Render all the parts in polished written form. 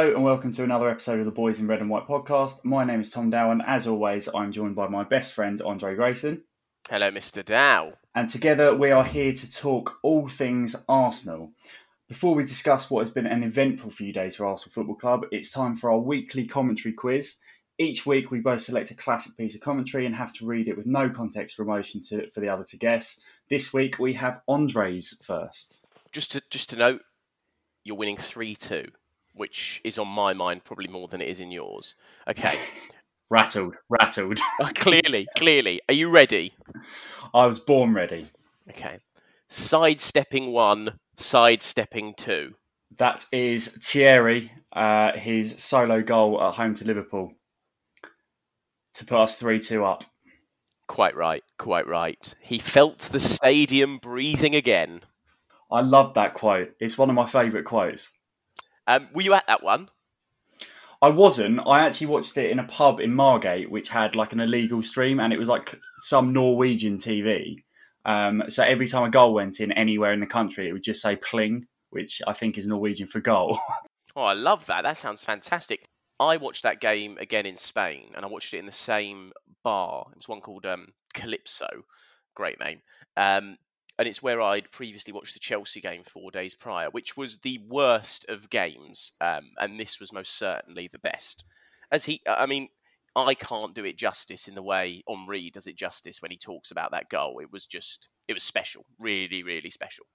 Hello and welcome to another episode of the Boys in Red and White podcast. My name is Tom Dow and as always I'm joined by my best friend Andre Grayson. Hello Mr. Dow. And together we are here to talk all things Arsenal. Before we discuss what has been an eventful few days for Arsenal Football Club, it's time for our weekly commentary quiz. Each week we both select a classic piece of commentary and have to read it with no context or emotion for the other to guess. This week we have Andre's first. Just to note, you're winning 3-2. Which is on my mind probably more than it is in yours. Okay. Rattled. Clearly. Are you ready? I was born ready. Okay. Sidestepping one, sidestepping two. That is Thierry, his solo goal at home to Liverpool to put us 3-2 up. Quite right. He felt the stadium breathing again. I love that quote. It's one of my favourite quotes. Were you at that one? I wasn't. I actually watched it in a pub in Margate, which had like an illegal stream, and it was like some Norwegian TV. So every time a goal went in anywhere in the country, it would just say pling, which I think is Norwegian for goal. Oh, I love that. That sounds fantastic. I watched that game again in Spain, and I watched it in the same bar. It was one called Calypso. Great name. And it's where I'd previously watched the Chelsea game 4 days prior, which was the worst of games. And this was most certainly the best. I can't do it justice in the way Henry does it justice when he talks about that goal. It was special. Really, really special.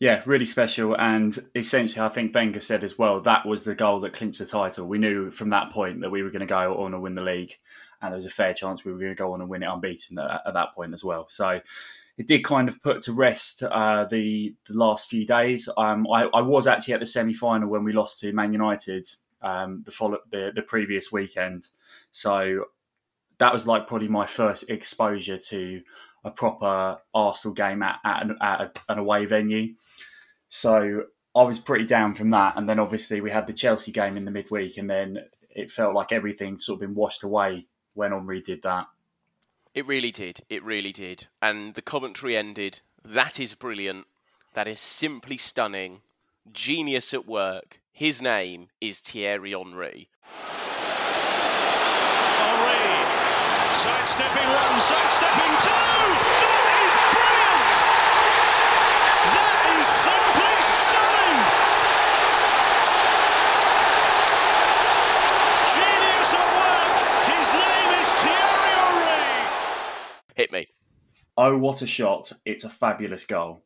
Yeah, really special. And essentially, I think Wenger said as well, that was the goal that clinched the title. We knew from that point that we were going to go on and win the league. And there was a fair chance we were going to go on and win it unbeaten at that point as well. So it did kind of put to rest the last few days. I was actually at the semi-final when we lost to Man United the previous weekend. So that was like probably my first exposure to a proper Arsenal game at an away venue. So I was pretty down from that. And then obviously we had the Chelsea game in the midweek and then it felt like everything's sort of been washed away when Henry did that. It really did. And the commentary ended. That is brilliant. That is simply stunning. Genius at work. His name is Thierry Henry. Henry. Sidestepping one, sidestepping two. That is brilliant. That is simply stunning. Genius at work. His name is Thierry. Hit me. Oh, what a shot. It's a fabulous goal.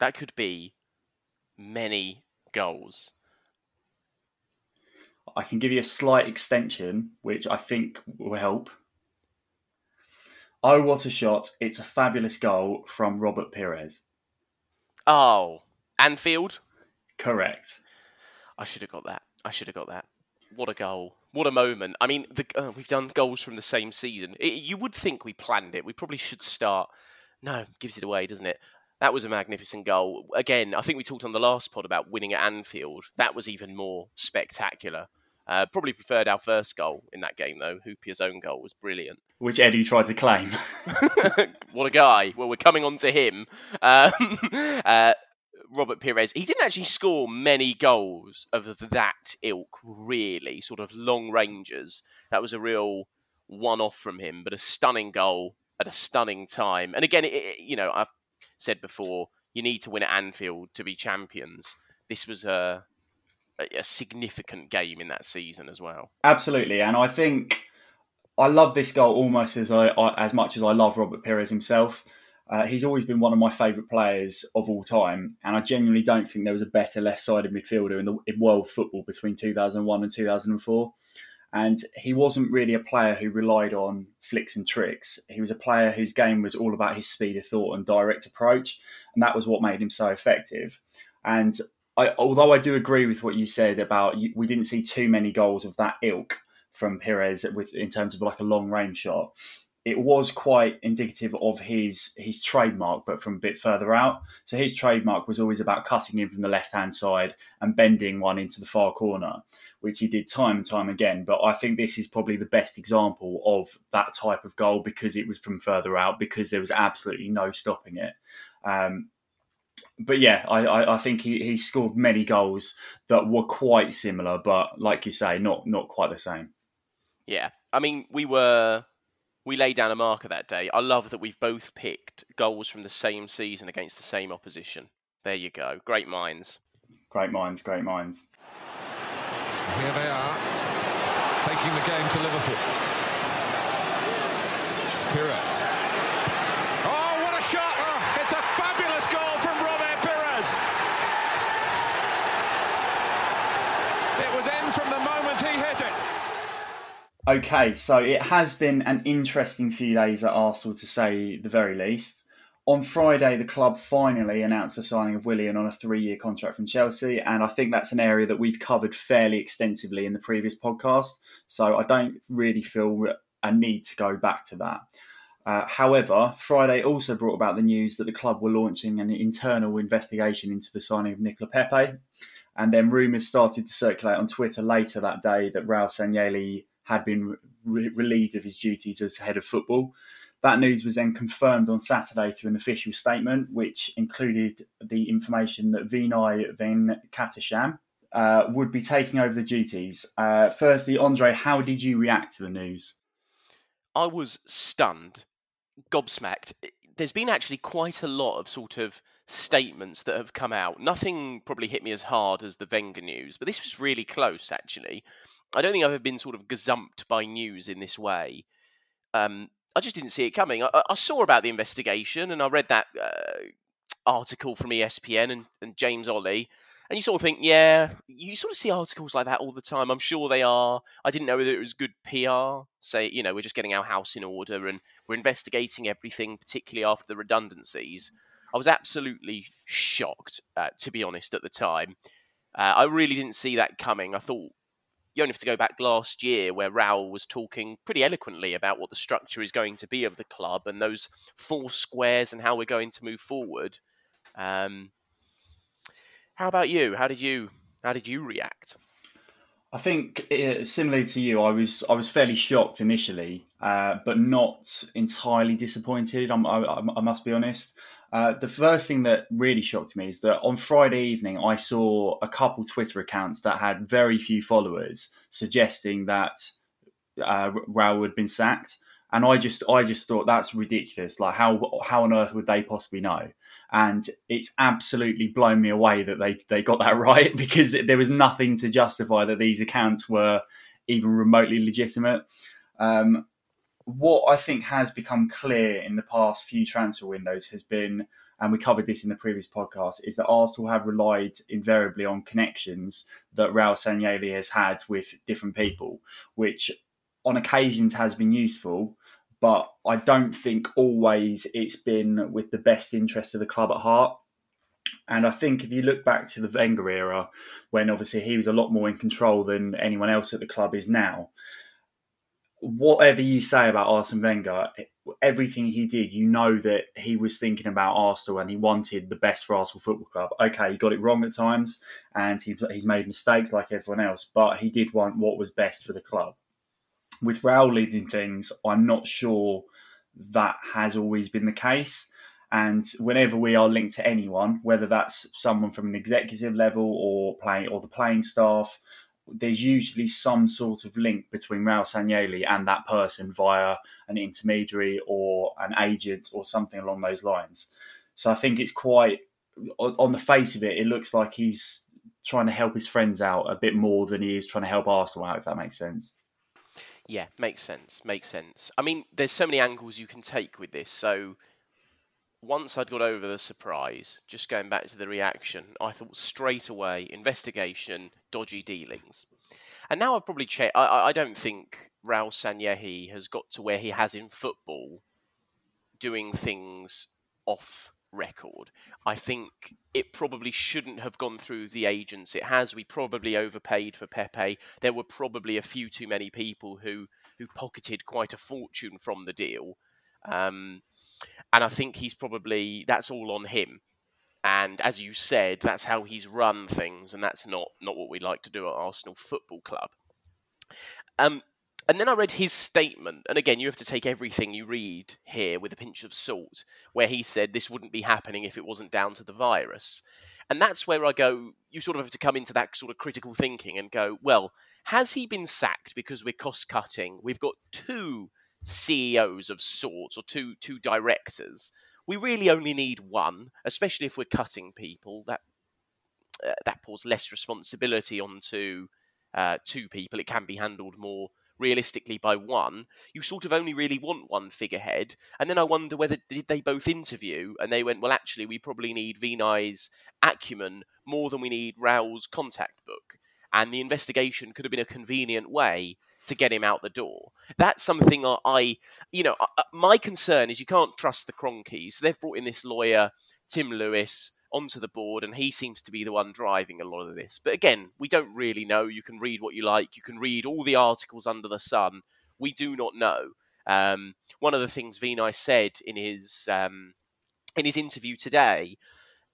That could be many goals. I can give you a slight extension, which I think will help. Oh, what a shot. It's a fabulous goal from Robert Pirès. Oh, Anfield? Correct. I should have got that. What a goal. What a moment. I mean, we've done goals from the same season. You would think we planned it. We probably should start. No, gives it away, doesn't it? That was a magnificent goal. Again, I think we talked on the last pod about winning at Anfield. That was even more spectacular. Probably preferred our first goal in that game, though. Hoopier's own goal was brilliant. Which Eddie tried to claim. What a guy. Well, we're coming on to him. Robert Pirès, he didn't actually score many goals of that ilk, really, sort of long ranges. That was a real one-off from him, but a stunning goal at a stunning time. And again, I've said before, you need to win at Anfield to be champions. This was a significant game in that season as well. Absolutely, and I think I love this goal almost as much as I love Robert Pirès himself. He's always been one of my favourite players of all time, and I genuinely don't think there was a better left-sided midfielder in world football between 2001 and 2004. And he wasn't really a player who relied on flicks and tricks. He was a player whose game was all about his speed of thought and direct approach, and that was what made him so effective. And although I do agree with what you said about we didn't see too many goals of that ilk from Pirès in terms of like a long-range shot, it was quite indicative of his trademark, but from a bit further out. So his trademark was always about cutting in from the left-hand side and bending one into the far corner, which he did time and time again. But I think this is probably the best example of that type of goal because it was from further out, because there was absolutely no stopping it. But yeah, I think he scored many goals that were quite similar, but like you say, not quite the same. Yeah, I mean, we laid down a marker that day. I love that we've both picked goals from the same season against the same opposition. There you go. Great minds. Great minds, great minds. Here they are, taking the game to Liverpool. Pirès. Oh, what a shot! Oh. It's a fabulous goal from Robert Pirès. It was in from the moment he hit it. Okay, so it has been an interesting few days at Arsenal, to say the very least. On Friday, the club finally announced the signing of Willian on a 3-year contract from Chelsea, and I think that's an area that we've covered fairly extensively in the previous podcast, so I don't really feel a need to go back to that. However, Friday also brought about the news that the club were launching an internal investigation into the signing of Nicola Pepe, and then rumours started to circulate on Twitter later that day that Raul Sanllehi had been relieved of his duties as head of football. That news was then confirmed on Saturday through an official statement, which included the information that Vinay Venkatesham would be taking over the duties. Firstly, Andre, how did you react to the news? I was stunned, gobsmacked. There's been actually quite a lot of sort of statements that have come out. Nothing probably hit me as hard as the Wenger news, but this was really close, actually. I don't think I've ever been sort of gazumped by news in this way. I just didn't see it coming. I saw about the investigation and I read that article from ESPN and James Olley. And you sort of think, yeah, you sort of see articles like that all the time. I'm sure they are. I didn't know whether it was good PR. Say, you know, we're just getting our house in order and we're investigating everything, particularly after the redundancies. I was absolutely shocked, to be honest, at the time. I really didn't see that coming. I thought, you only have to go back last year where Raul was talking pretty eloquently about what the structure is going to be of the club and those four squares and how we're going to move forward. How about you? How did you react? I think similarly to you, I was fairly shocked initially, but not entirely disappointed. I must be honest. The first thing that really shocked me is that on Friday evening, I saw a couple Twitter accounts that had very few followers suggesting that Raul had been sacked, and I just thought that's ridiculous. Like how on earth would they possibly know? And it's absolutely blown me away that they got that right, because there was nothing to justify that these accounts were even remotely legitimate. What I think has become clear in the past few transfer windows has been, and we covered this in the previous podcast, is that Arsenal have relied invariably on connections that Raul Sanllehi has had with different people, which on occasions has been useful, but I don't think always it's been with the best interest of the club at heart. And I think if you look back to the Wenger era, when obviously he was a lot more in control than anyone else at the club is now, whatever you say about Arsene Wenger, everything he did, you know that he was thinking about Arsenal and he wanted the best for Arsenal Football Club. Okay, he got it wrong at times and he's made mistakes like everyone else, but he did want what was best for the club. With Raul leading things, I'm not sure that has always been the case. And whenever we are linked to anyone, whether that's someone from an executive level or the playing staff, there's usually some sort of link between Raul Sanllehi and that person via an intermediary or an agent or something along those lines. So I think it's quite, on the face of it, it looks like he's trying to help his friends out a bit more than he is trying to help Arsenal out, if that makes sense. Yeah, makes sense. I mean, there's so many angles you can take with this. So once I'd got over the surprise, just going back to the reaction, I thought straight away, investigation, dodgy dealings. And now I've probably checked. I don't think Raul Sanllehi has got to where he has in football doing things off record. I think it probably shouldn't have gone through the agents it has. We probably overpaid for Pepe. There were probably a few too many people who pocketed quite a fortune from the deal. And I think he's probably, that's all on him. And as you said, that's how he's run things. And that's not what we like to do at Arsenal Football Club. And then I read his statement, and again, you have to take everything you read here with a pinch of salt, where he said this wouldn't be happening if it wasn't down to the virus. And that's where I go, you sort of have to come into that sort of critical thinking and go, well, has he been sacked because we're cost-cutting? We've got two CEOs of sorts, or two directors. We really only need one, especially if we're cutting people. That pours less responsibility onto two people. It can be handled more realistically by one. You sort of only really want one figurehead, and then I wonder whether did they both interview and they went, well, actually we probably need Vinay's acumen more than we need Raul's contact book, and the investigation could have been a convenient way to get him out the door. That's something I my concern is you can't trust the Cronkies. They've brought in this lawyer Tim Lewis onto the board, and he seems to be the one driving a lot of this. But again, we don't really know. You can read what you like. You can read all the articles under the sun. We do not know. One of the things Vinay said in his interview today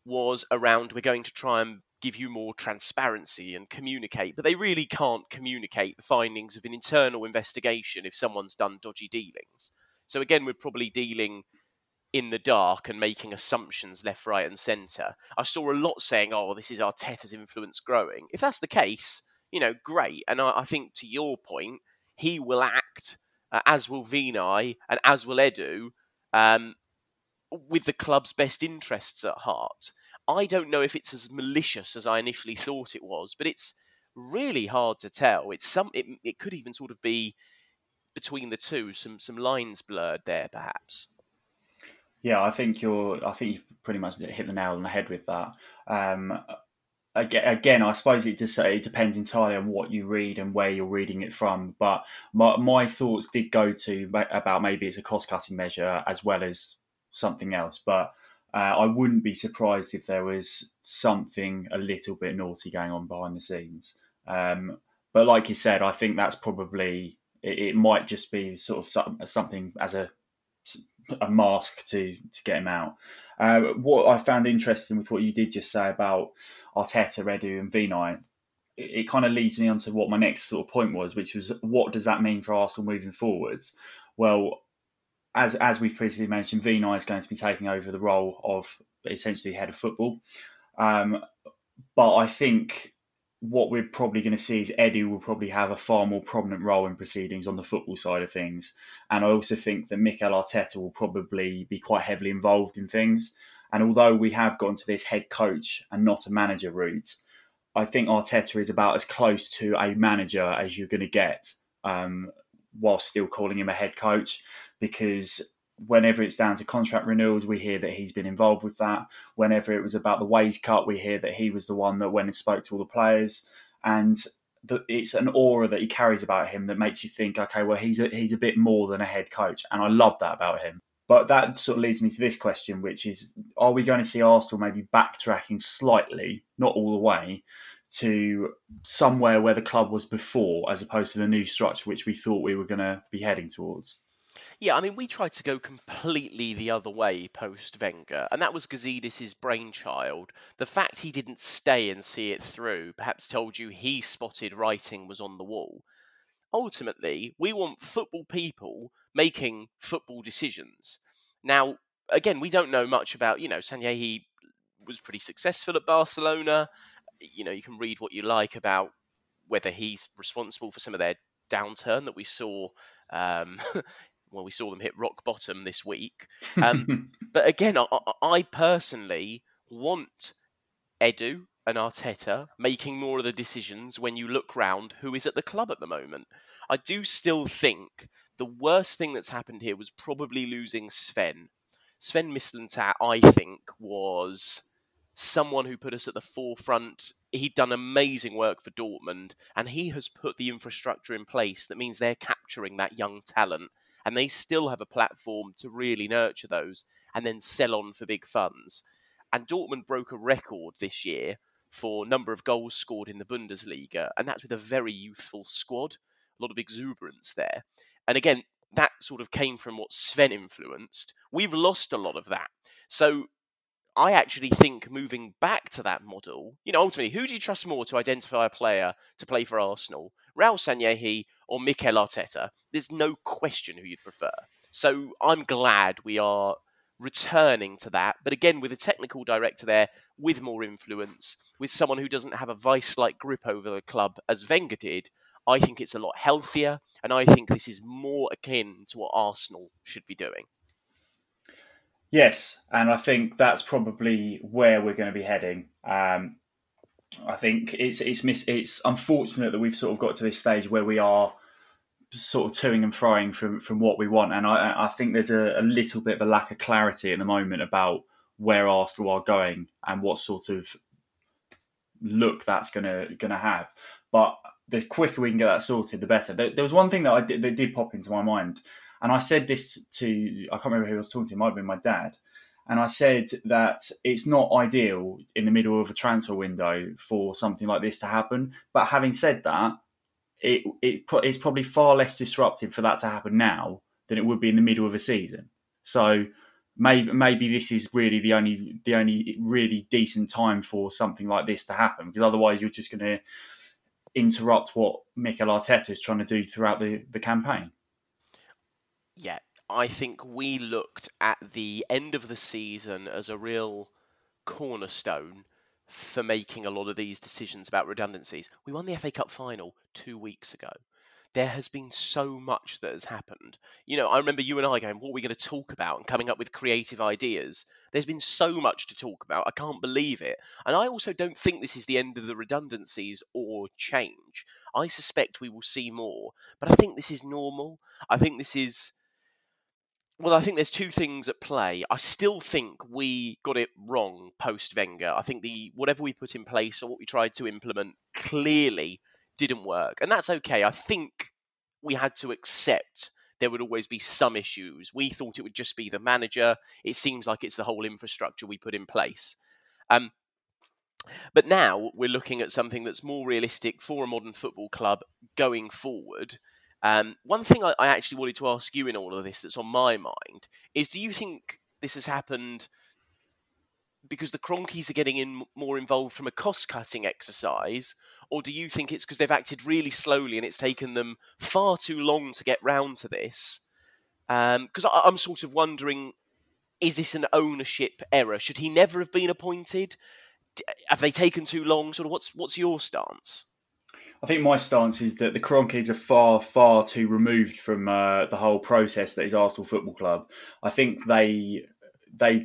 was around, we're going to try and give you more transparency and communicate. But they really can't communicate the findings of an internal investigation if someone's done dodgy dealings. So again, we're probably dealing in the dark and making assumptions left, right and centre. I saw a lot saying, oh, this is Arteta's influence growing. If that's the case, great. And I think to your point, he will act, as will Vinay and as will Edu, with the club's best interests at heart. I don't know if it's as malicious as I initially thought it was, but it's really hard to tell. It could even sort of be between the two, some lines blurred there perhaps. Yeah, I think you've pretty much hit the nail on the head with that. Again, I suppose it depends entirely on what you read and where you're reading it from. But my thoughts did go to about maybe it's a cost-cutting measure as well as something else. But I wouldn't be surprised if there was something a little bit naughty going on behind the scenes. But like you said, I think that's probably it might just be sort of something as a mask to get him out. What I found interesting with what you did just say about Arteta, Edu and Vinay, it kind of leads me on to what my next sort of point was, which was, what does that mean for Arsenal moving forwards? Well, as we've previously mentioned, Vinay is going to be taking over the role of essentially head of football. But I think what we're probably going to see is Edu will probably have a far more prominent role in proceedings on the football side of things. And I also think that Mikel Arteta will probably be quite heavily involved in things. And although we have gone to this head coach and not a manager route, I think Arteta is about as close to a manager as you're going to get, while still calling him a head coach, because whenever it's down to contract renewals, we hear that he's been involved with that. Whenever it was about the wage cut, we hear that he was the one that went and spoke to all the players. And it's an aura that he carries about him that makes you think, okay, well, he's a bit more than a head coach. And I love that about him. But that sort of leads me to this question, which is, are we going to see Arsenal maybe backtracking slightly, not all the way, to somewhere where the club was before, as opposed to the new structure which we thought we were going to be heading towards? Yeah, I mean, we tried to go completely the other way post-Wenger, and that was Gazidis' brainchild. The fact he didn't stay and see it through perhaps told you he spotted writing was on the wall. Ultimately, we want football people making football decisions. Now, again, we don't know much about, Sanllehi was pretty successful at Barcelona. You can read what you like about whether he's responsible for some of their downturn that we saw. Well, we saw them hit rock bottom this week. But again, I personally want Edu and Arteta making more of the decisions when you look round who is at the club at the moment. I do still think the worst thing that's happened here was probably losing Sven. Sven Mislintat, I think, was someone who put us at the forefront. He'd done amazing work for Dortmund, and he has put the infrastructure in place that means they're capturing that young talent, and they still have a platform to really nurture those and then sell on for big funds. And Dortmund broke a record this year for number of goals scored in the Bundesliga, and that's with a very youthful squad, a lot of exuberance there. And again, that sort of came from what Sven influenced. We've lost a lot of that. So I actually think moving back to that model, you know, ultimately, who do you trust more to identify a player to play for Arsenal? Raul Sanllehi or Mikel Arteta? There's no question who you'd prefer. So I'm glad we are returning to that. But again, with a technical director there, with more influence, with someone who doesn't have a vice-like grip over the club as Wenger did, I think it's a lot healthier. And I think this is more akin to what Arsenal should be doing. Yes, and I think that's probably where we're going to be heading. I think it's unfortunate that we've sort of got to this stage where we are sort of toing and froing from what we want, and I think there's a little bit of a lack of clarity at the moment about where Arsenal are going and what sort of look that's going to have. But the quicker we can get that sorted, the better. There was one thing that that did pop into my mind. And I said this to, I can't remember who I was talking to, it might have been my dad. And I said that it's not ideal in the middle of a transfer window for something like this to happen. But having said that, it's probably far less disruptive for that to happen now than it would be in the middle of a season. So maybe this is really the only really decent time for something like this to happen, because otherwise you're just going to interrupt what Mikel Arteta is trying to do throughout the campaign. Yeah, I think we looked at the end of the season as a real cornerstone for making a lot of these decisions about redundancies. We won the FA Cup final 2 weeks ago. There has been so much that has happened. You know, I remember you and I going, what are we going to talk about? And coming up with creative ideas. There's been so much to talk about. I can't believe it. And I also don't think this is the end of the redundancies or change. I suspect we will see more. But I think this is normal. I think this is... Well, I think there's two things at play. I still think we got it wrong post-Wenger. I think whatever we put in place or what we tried to implement clearly didn't work. And that's okay. I think we had to accept there would always be some issues. We thought it would just be the manager. It seems like it's the whole infrastructure we put in place. But now we're looking at something that's more realistic for a modern football club going forward. One thing I actually wanted to ask you in all of this that's on my mind is, do you think this has happened because the Cronkies are getting in more involved from a cost-cutting exercise, or do you think it's because they've acted really slowly and it's taken them far too long to get round to this? Because I'm sort of wondering, is this an ownership error? Should he never have been appointed? Have they taken too long? Sort of, what's your stance? I think my stance is that the Cronkies are far, far too removed from the whole process that is Arsenal Football Club. I think they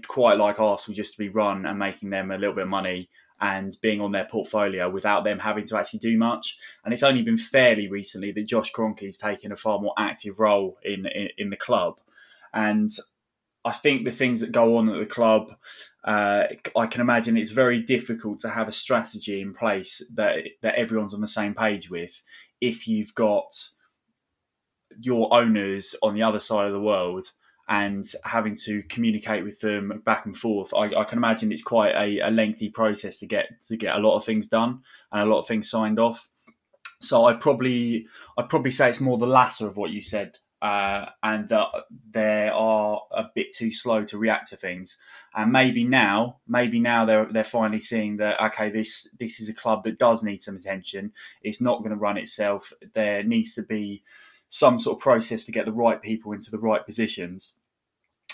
quite like Arsenal just to be run and making them a little bit of money and being on their portfolio without them having to actually do much. And it's only been fairly recently that Josh Kroenke's taken a far more active role in the club. And I think the things that go on at the club, I can imagine it's very difficult to have a strategy in place that everyone's on the same page with if you've got your owners on the other side of the world and having to communicate with them back and forth. I can imagine it's quite a lengthy process to get a lot of things done and a lot of things signed off. So I'd probably say it's more the latter of what you said. And that they are a bit too slow to react to things. And maybe now they're finally seeing that, okay, this is a club that does need some attention. It's not going to run itself. There needs to be some sort of process to get the right people into the right positions.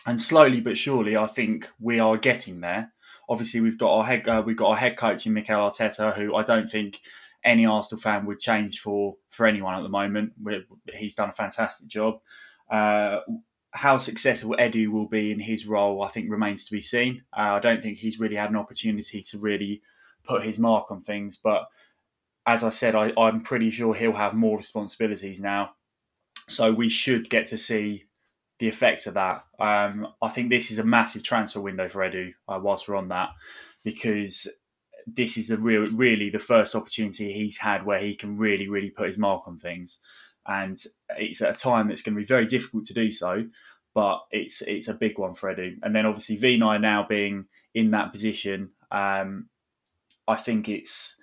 And slowly but surely, I think we are getting there. Obviously, we've got our head coach in Mikel Arteta, who I don't think any Arsenal fan would change for anyone at the moment. He's done a fantastic job. How successful Edu will be in his role, I think, remains to be seen. I don't think he's really had an opportunity to really put his mark on things. But as I said, I'm pretty sure he'll have more responsibilities now. So we should get to see the effects of that. I think this is a massive transfer window for Edu, whilst we're on that, because this is really the first opportunity he's had where he can really, really put his mark on things. And it's at a time that's going to be very difficult to do so, but it's a big one for Edu. And then obviously V9 now being in that position, I think it's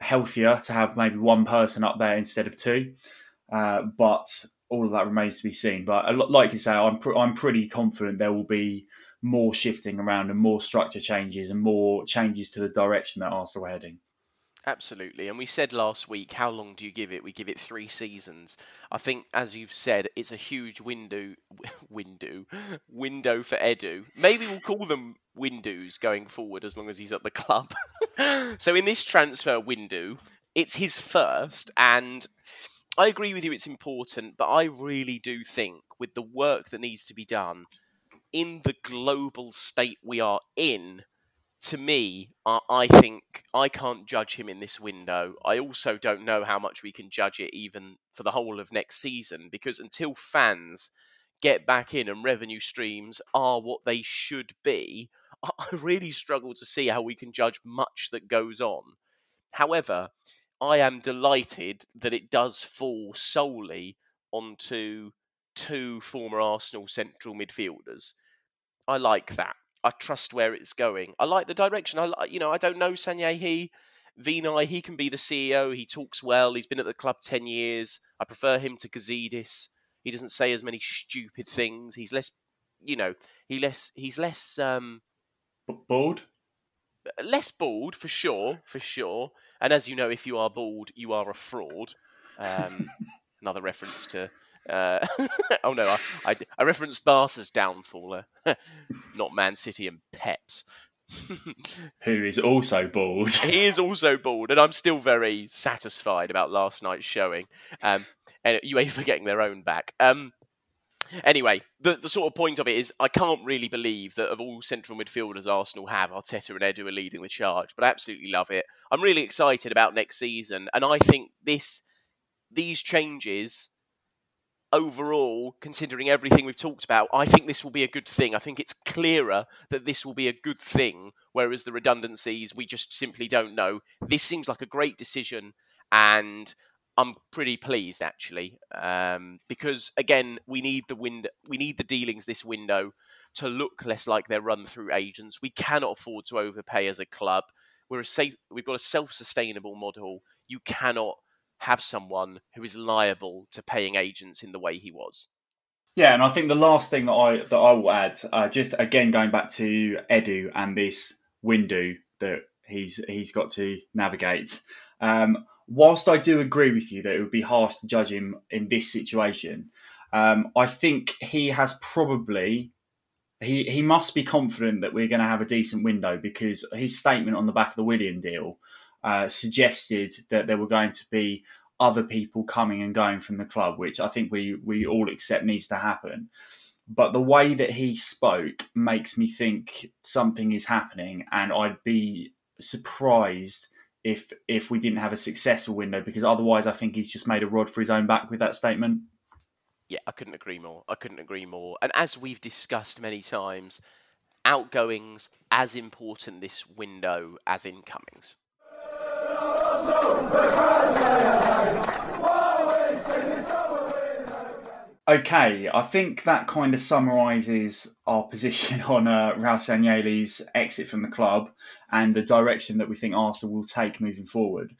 healthier to have maybe one person up there instead of two. But all of that remains to be seen. But like you say, I'm pretty confident there will be more shifting around and more structure changes and more changes to the direction that Arsenal were heading. Absolutely. And we said last week, how long do you give it? We give it 3 seasons. I think, as you've said, it's a huge window for Edu. Maybe we'll call them windows going forward as long as he's at the club. So in this transfer window, it's his first. And I agree with you, it's important. But I really do think with the work that needs to be done in the global state we are in, to me, I think I can't judge him in this window. I also don't know how much we can judge it even for the whole of next season, because until fans get back in and revenue streams are what they should be, I really struggle to see how we can judge much that goes on. However, I am delighted that it does fall solely onto 2 former Arsenal central midfielders. I like that. I trust where it's going. I like the direction. I don't know Sanllehi. Vinay, he can be the CEO. He talks well. He's been at the club 10 years. I prefer him to Gazidis. He doesn't say as many stupid things. He's less, he's less... Bald? Less bald, for sure. And as you know, if you are bald, you are a fraud. Another reference to... oh no, I referenced Barca's downfall, not Man City and Pep's. Who is also bald. He is also bald, and I'm still very satisfied about last night's showing. And UEFA getting their own back. Anyway, the sort of point of it is I can't really believe that of all central midfielders Arsenal have, Arteta and Edu are leading the charge, but I absolutely love it. I'm really excited about next season, and I think these changes... Overall, considering everything we've talked about, I think this will be a good thing. I think it's clearer that this will be a good thing, whereas the redundancies, we just simply don't know. This seems like a great decision, and I'm pretty pleased, actually, because, again, we need the dealings this window to look less like they're run-through agents. We cannot afford to overpay as a club. We've got a self-sustainable model. You cannot have someone who is liable to paying agents in the way he was. Yeah, and I think the last thing that I will add, just again going back to Edu and this window that he's got to navigate. Whilst I do agree with you that it would be harsh to judge him in this situation, I think he has probably he must be confident that we're going to have a decent window, because his statement on the back of the Willian deal suggested that there were going to be other people coming and going from the club, which I think we all accept needs to happen. But the way that he spoke makes me think something is happening, and I'd be surprised if we didn't have a successful window, because otherwise I think he's just made a rod for his own back with that statement. Yeah, I couldn't agree more. And as we've discussed many times, outgoings as important this window as incomings. Okay, I think that kind of summarises our position on Raul Sanllehi's exit from the club and the direction that we think Arsenal will take moving forward.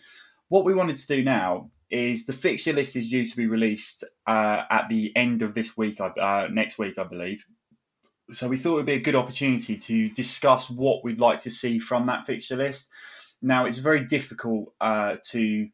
What we wanted to do now is the fixture list is due to be released at the end of this week, next week, I believe. So we thought it would be a good opportunity to discuss what we'd like to see from that fixture list. Now, it's very difficult to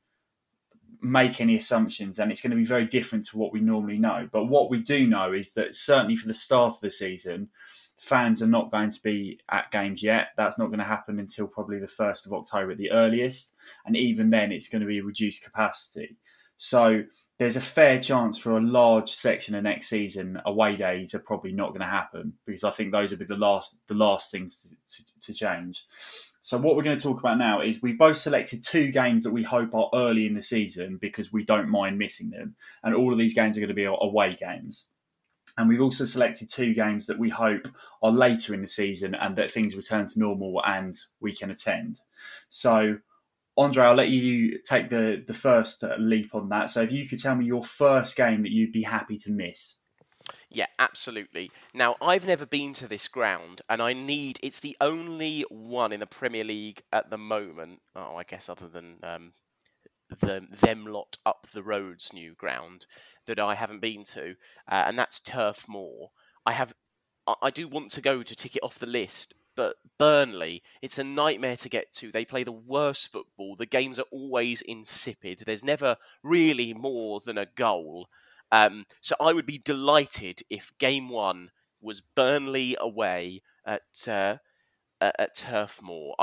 make any assumptions, and it's going to be very different to what we normally know. But what we do know is that certainly for the start of the season, fans are not going to be at games yet. That's not going to happen until probably the 1st of October at the earliest. And even then, it's going to be a reduced capacity. So there's a fair chance for a large section of next season, away days are probably not going to happen, because I think those will be the last things to change. So what we're going to talk about now is we've both selected 2 games that we hope are early in the season, because we don't mind missing them. And all of these games are going to be away games. And we've also selected 2 games that we hope are later in the season and that things return to normal and we can attend. So, Andre, I'll let you take the first leap on that. So if you could tell me your first game that you'd be happy to miss. Yeah, absolutely. Now, I've never been to this ground, and it's the only one in the Premier League at the moment. Oh, I guess other than the them lot up the road's new ground that I haven't been to, and that's Turf Moor. I have I do want to go to tick it off the list, but Burnley, it's a nightmare to get to. They play the worst football. The games are always insipid. There's never really more than a goal. So I would be delighted if game one was Burnley away at Turf Moor.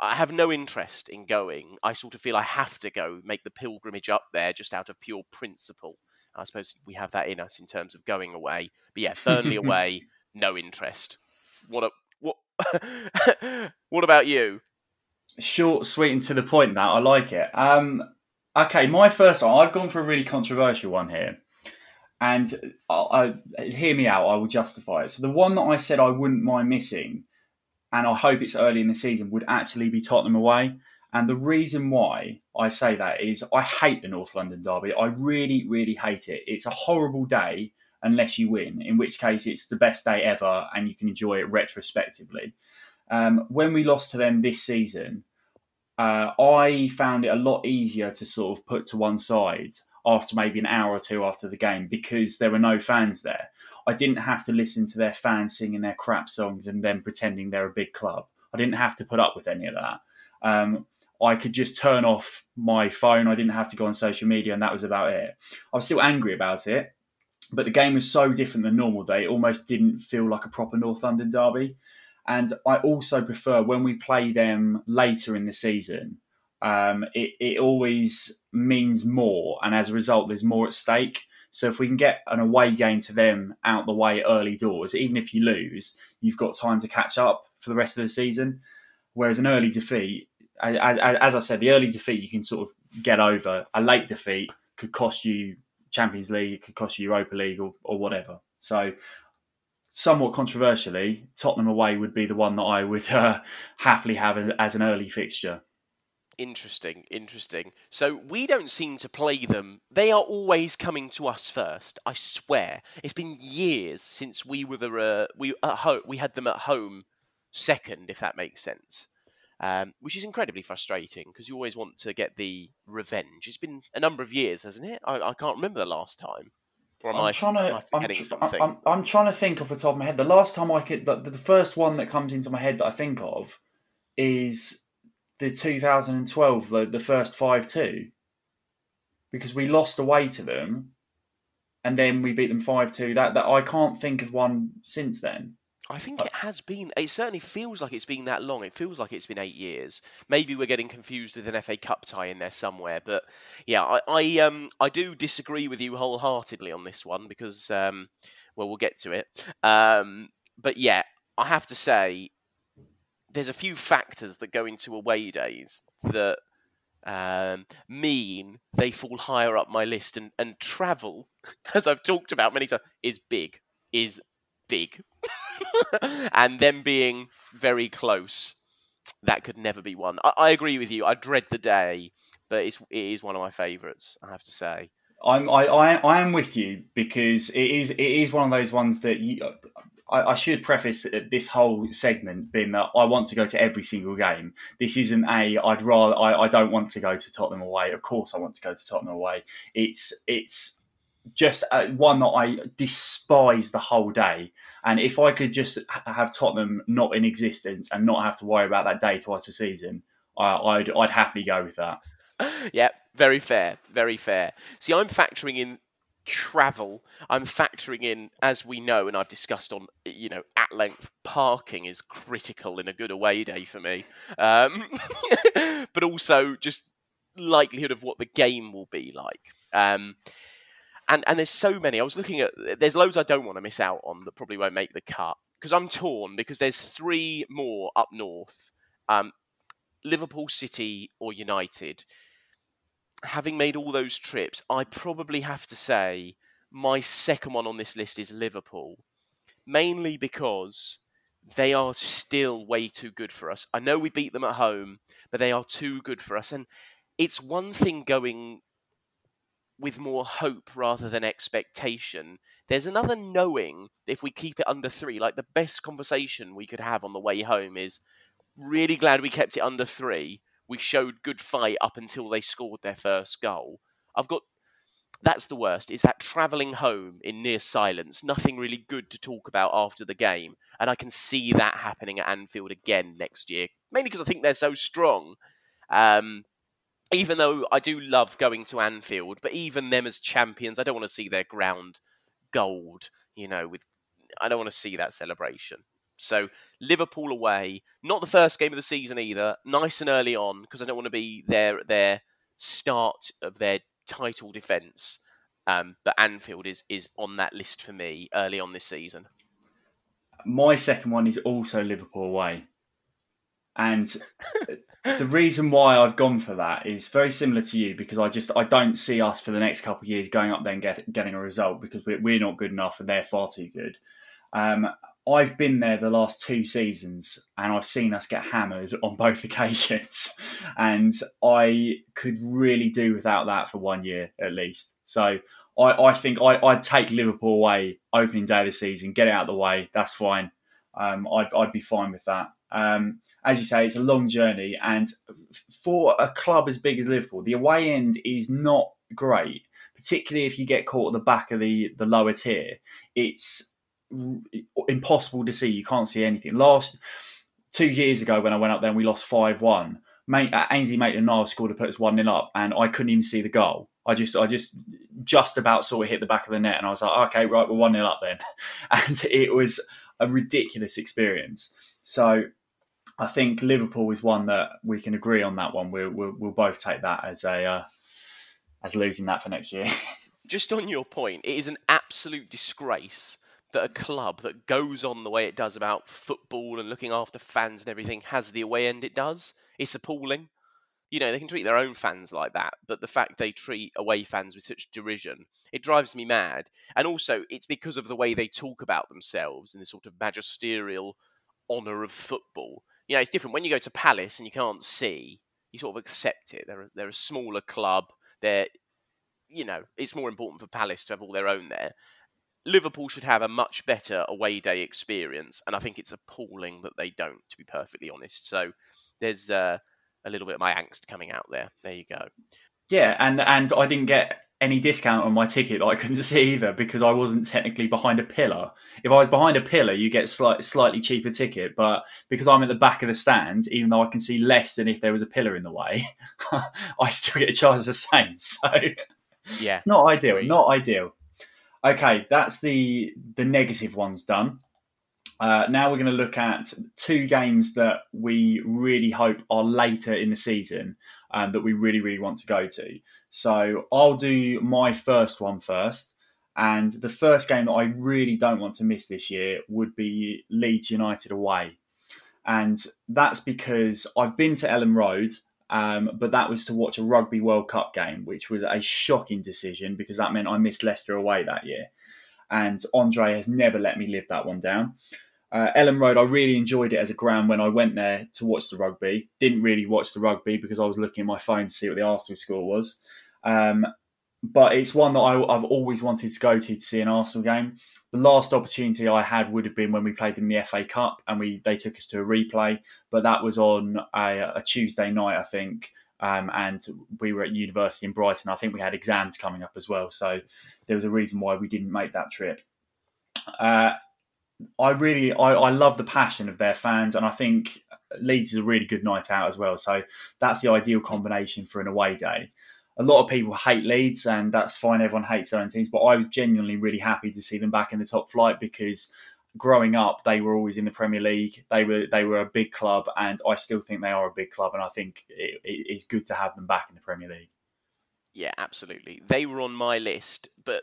I have no interest in going. I sort of feel I have to go, make the pilgrimage up there just out of pure principle. I suppose we have that in us in terms of going away. But yeah, Burnley away, no interest. What about you? Short, sweet, and to the point, that. I like it. Okay, my first one. I've gone for a really controversial one here. And hear me out, I will justify it. So the one that I said I wouldn't mind missing, and I hope it's early in the season, would actually be Tottenham away. And the reason why I say that is I hate the North London Derby. I really, really hate it. It's a horrible day unless you win, in which case it's the best day ever and you can enjoy it retrospectively. When we lost to them this season, I found it a lot easier to sort of put to one side after maybe an hour or two after the game because there were no fans there. I didn't have to listen to their fans singing their crap songs and then pretending they're a big club. I didn't have to put up with any of that. I could just turn off my phone. I didn't have to go on social media, and that was about it. I was still angry about it, but the game was so different than normal day. It almost didn't feel like a proper North London derby. And I also prefer when we play them later in the season, it always means more. And as a result, there's more at stake. So if we can get an away game to them out the way early doors, even if you lose, you've got time to catch up for the rest of the season. Whereas an early defeat, as I said, the early defeat you can sort of get over. A late defeat could cost you Champions League, it could cost you Europa League or whatever. So somewhat controversially, Tottenham away would be the one that I would happily have as an early fixture. Interesting. So we don't seem to play them. They are always coming to us first. I swear, it's been years since we had them at home second, if that makes sense. Which is incredibly frustrating because you always want to get the revenge. It's been a number of years, hasn't it? I can't remember the last time. I'm trying to think off the top of my head. The last time I could, the first one that comes into my head that I think of is the 2012, the first 5-2, because we lost away to them, and then we beat them 5-2. That I can't think of one since then. I think it has been. It certainly feels like it's been that long. It feels like it's been 8 years. Maybe we're getting confused with an FA Cup tie in there somewhere. But yeah, I do disagree with you wholeheartedly on this one because we'll get to it. But yeah, I have to say, there's a few factors that go into away days that mean they fall higher up my list, and travel, as I've talked about many times, is big. And them being very close, that could never be one. I agree with you. I dread the day, but it is one of my favourites, I have to say. I am with you because it is one of those ones that I should preface this whole segment being that I want to go to every single game. This isn't I don't want to go to Tottenham away. Of course I want to go to Tottenham away. It's just one that I despise the whole day. And if I could just have Tottenham not in existence and not have to worry about that day twice a season, I'd happily go with that. Yeah, very fair, very fair. See, I'm factoring in travel. I'm factoring in, as we know, and I've discussed on, at length, parking is critical in a good away day for me. But also just likelihood of what the game will be like. And there's so many. I was looking at, there's loads I don't want to miss out on that probably won't make the cut because I'm torn because there's three more up north. Liverpool, City or United. Having made all those trips, I probably have to say my second one on this list is Liverpool, mainly because they are still way too good for us. I know we beat them at home, but they are too good for us. And it's one thing going with more hope rather than expectation. There's another knowing that if we keep it under 3, like the best conversation we could have on the way home is really glad we kept it under 3. We showed good fight up until they scored their first goal. I've got That's the worst, is that travelling home in near silence, nothing really good to talk about after the game. And I can see that happening at Anfield again next year, mainly because I think they're so strong. Even though I do love going to Anfield, but even them as champions, I don't want to see their ground gold, you know, with I don't want to see that celebration. So Liverpool away, not the first game of the season either, nice and early on, because I don't want to be there at their start of their title defence. But Anfield is on that list for me early on this season. My second one is also Liverpool away. And the reason why I've gone for that is very similar to you, because I don't see us for the next couple of years going up there and getting a result, because we're not good enough and they're far too good. I've been there the last two seasons and I've seen us get hammered on both occasions, and I could really do without that for one year at least. So I think I'd take Liverpool away opening day of the season, get it out of the way. That's fine. I'd be fine with that. As you say, it's a long journey, and for a club as big as Liverpool, the away end is not great, particularly if you get caught at the back of the lower tier. It's impossible to see. You can't see anything. Last 2 years ago when I went up there and we lost 5-1, Ainsley Maitland-Niles scored to put us 1-0 up, and I couldn't even see the goal. I just about sort of hit the back of the net, and I was like, okay, right, we're 1-0 up then. And it was a ridiculous experience. So I think Liverpool is one that we can agree on. That one, we'll both take that as as losing that for next year. Just on your point, it is an absolute disgrace that a club that goes on the way it does about football and looking after fans and everything has the away end it does. It's appalling. You know, they can treat their own fans like that, but the fact they treat away fans with such derision, it drives me mad. And also, it's because of the way they talk about themselves in this sort of magisterial honour of football. You know, it's different when you go to Palace and you can't see, you sort of accept it. They're a smaller club. They're, you know, it's more important for Palace to have all their own there. Liverpool should have a much better away day experience, and I think it's appalling that they don't, to be perfectly honest. So there's a little bit of my angst coming out there. There you go. Yeah, and I didn't get any discount on my ticket that I couldn't see either, because I wasn't technically behind a pillar. If I was behind a pillar, you get slightly cheaper ticket, but because I'm at the back of the stand, even though I can see less than if there was a pillar in the way, I still get charged the same. So yeah, it's not ideal. Really. Not ideal. Okay, that's the negative ones done. Now we're going to look at two games that we really hope are later in the season that we really, really want to go to. So I'll do my first one first. And the first game that I really don't want to miss this year would be Leeds United away. And that's because I've been to Elland Road, but that was to watch a Rugby World Cup game, which was a shocking decision because that meant I missed Leicester away that year. And Andre has never let me live that one down. Elland Road, I really enjoyed it as a ground when I went there to watch the rugby. Didn't really watch the rugby because I was looking at my phone to see what the Arsenal score was. But it's one that I've always wanted to go to see an Arsenal game. The last opportunity I had would have been when we played in the FA Cup and they took us to a replay. But that was on a Tuesday night, I think. And we were at university in Brighton. I think we had exams coming up as well. So there was a reason why we didn't make that trip. I love the passion of their fans, and I think Leeds is a really good night out as well. So that's the ideal combination for an away day. A lot of people hate Leeds, and that's fine. Everyone hates their own teams, but I was genuinely really happy to see them back in the top flight, because growing up, they were always in the Premier League. They were a big club, and I still think they are a big club, and I think it's good to have them back in the Premier League. Yeah, absolutely. They were on my list, but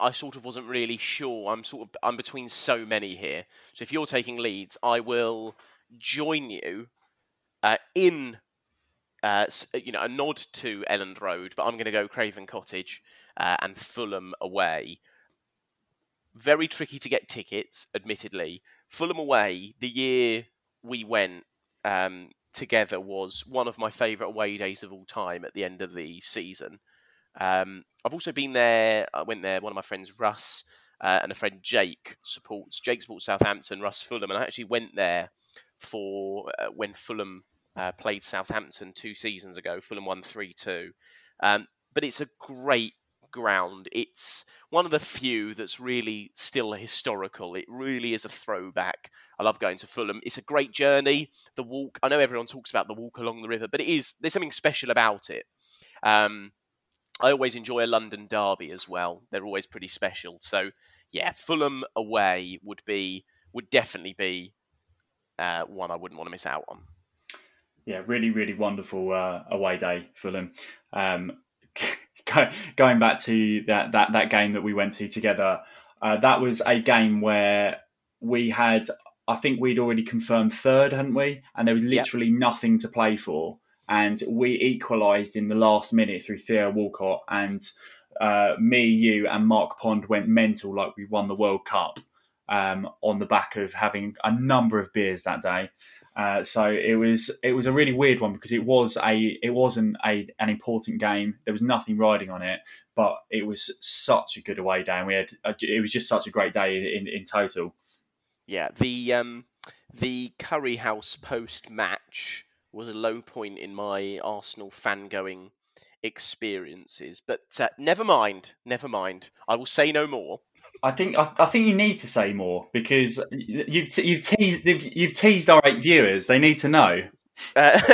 I sort of wasn't really sure. I'm between so many here. So if you're taking Leeds, I will join you a nod to Elland Road, but I'm going to go Craven Cottage and Fulham away. Very tricky to get tickets, admittedly. Fulham away, the year we went together, was one of my favourite away days of all time at the end of the season. I've also been there. I went there, one of my friends, Russ, and a friend, Jake, supports Southampton, Russ Fulham, and I actually went there for when Fulham played Southampton 2 seasons ago. Fulham won 3-2. But it's a great ground, it's one of the few that's really still historical. It really is a throwback. I love going to Fulham. It's a great journey. The walk, I know everyone talks about the walk along the river, but it is, there's something special about it. I always enjoy a London derby as well. They're always pretty special. So yeah, Fulham away would definitely be one I wouldn't want to miss out on. Yeah, really, really wonderful away day, Fulham. Going back to that game that we went to together, that was a game where we had, I think we'd already confirmed third, hadn't we? And there was literally nothing to play for. And we equalised in the last minute through Theo Walcott. And me, you and Mark Pond went mental like we won the World Cup on the back of having a number of beers that day. So it was a really weird one because it wasn't an important game. There was nothing riding on it, but it was such a good away day, and it was just such a great day in total. Yeah, the Curry House post match was a low point in my Arsenal fan going experiences, but never mind. I will say no more. I think you need to say more because you've teased our 8 viewers. They need to know.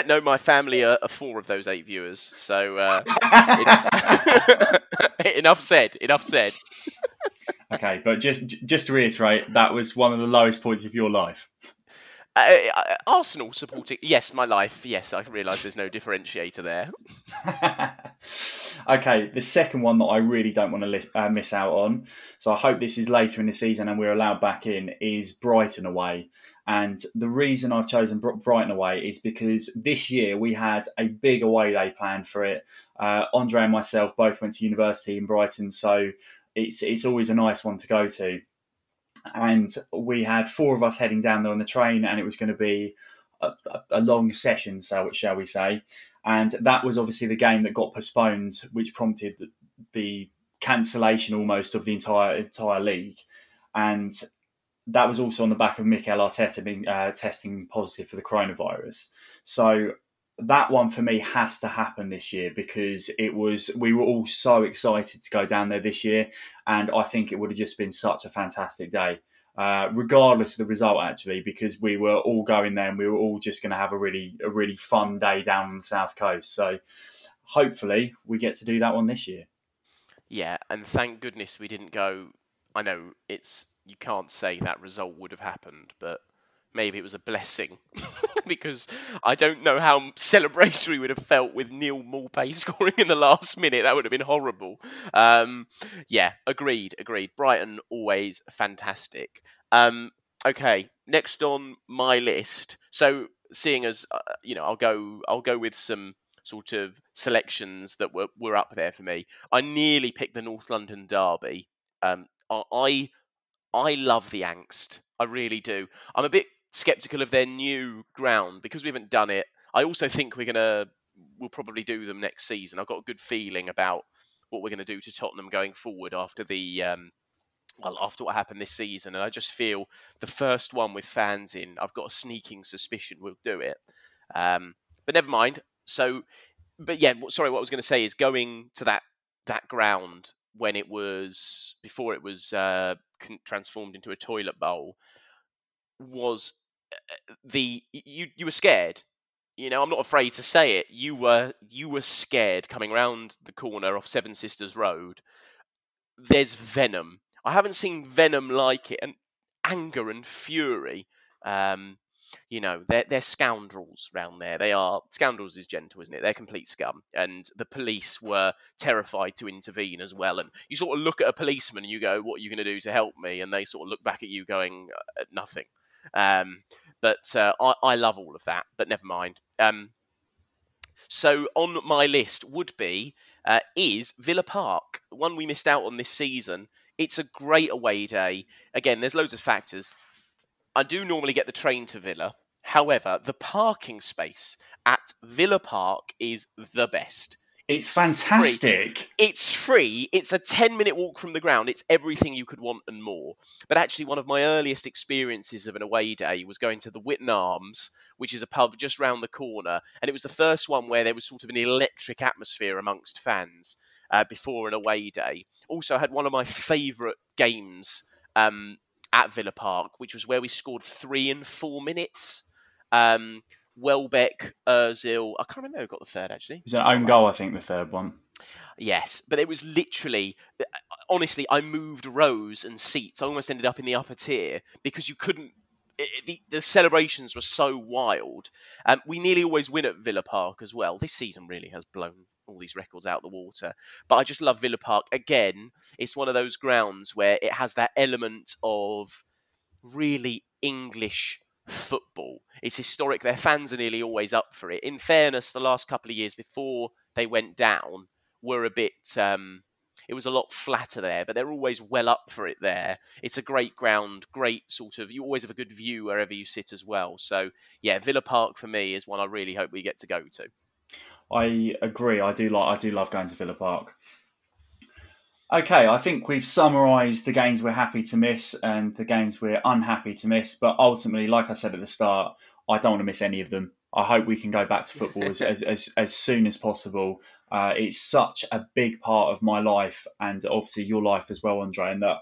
No, my family are 4 of those 8 viewers. So enough said. Okay, but just to reiterate, that was one of the lowest points of your life. Arsenal supporting, yes, my life. Yes, I realise there's no differentiator there. Okay, the second one that I really don't want to miss out on, so I hope this is later in the season and we're allowed back in, is Brighton away. And the reason I've chosen Brighton away is because this year we had a big away day planned for it. Andre and myself both went to university in Brighton, so it's always a nice one to go to. And we had 4 of us heading down there on the train, and it was going to be a long session, so shall we say. And that was obviously the game that got postponed, which prompted the cancellation almost of the entire league. And that was also on the back of Mikel Arteta being testing positive for the coronavirus. So that one for me has to happen this year because we were all so excited to go down there this year, and I think it would have just been such a fantastic day, regardless of the result actually, because we were all going there and we were all just going to have a really fun day down on the south coast. So hopefully we get to do that one this year. Yeah, and thank goodness we didn't go. I know you can't say that result would have happened, but maybe it was a blessing because I don't know how celebratory would have felt with Neil Maupay scoring in the last minute. That would have been horrible. Yeah, agreed. Brighton always fantastic. Okay, next on my list. So seeing as I'll go with some sort of selections that were up there for me. I nearly picked the North London Derby. I love the angst. I really do. I'm a bit sceptical of their new ground because we haven't done it. I also think we'll probably do them next season. I've got a good feeling about what we're going to do to Tottenham going forward after after what happened this season. And I just feel the first one with fans in, I've got a sneaking suspicion we'll do it. But never mind. So, but yeah, what I was going to say is going to that ground when it was, before it was transformed into a toilet bowl, was you were scared. I'm not afraid to say it. You were scared coming round the corner off Seven Sisters Road. There's venom. I haven't seen venom like it, and anger and fury. They're scoundrels round there. They are. Scoundrels is gentle, isn't it? They're complete scum. And the police were terrified to intervene as well. And you sort of look at a policeman and you go, what are you going to do to help me? And they sort of look back at you going, nothing. But I love all of that, but never mind. So on my list would be, is Villa Park, one we missed out on this season. It's a great away day. Again, there's loads of factors. I do normally get the train to Villa. However, the parking space at Villa Park is the best. It's fantastic. It's free. It's a 10-minute walk from the ground. It's everything you could want and more. But actually, one of my earliest experiences of an away day was going to the Whitton Arms, which is a pub just round the corner. And it was the first one where there was sort of an electric atmosphere amongst fans. before an away day. Also, I had one of my favourite games at Villa Park, which was where we scored 3 and 4 minutes. Welbeck, Ozil, I can't remember who got the third, actually. It was an own goal, I think, the third one. Yes, but it was literally, honestly, I moved rows and seats. I almost ended up in the upper tier because you couldn't, the celebrations were so wild. We nearly always win at Villa Park as well. This season really has blown all these records out of the water. But I just love Villa Park. Again, it's one of those grounds where it has that element of really English football. It's historic. Their fans are nearly always up for it. In fairness, the last couple of years before they went down were a bit... it was a lot flatter there, but they're always well up for it there. It's a great ground, great sort of... You always have a good view wherever you sit as well. So, yeah, Villa Park for me is one I really hope we get to go to. I agree. I do love going to Villa Park. Okay, I think we've summarised the games we're happy to miss and the games we're unhappy to miss. But ultimately, like I said at the start, I don't want to miss any of them. I hope we can go back to football as soon as possible. It's such a big part of my life and obviously your life as well, Andre. And that,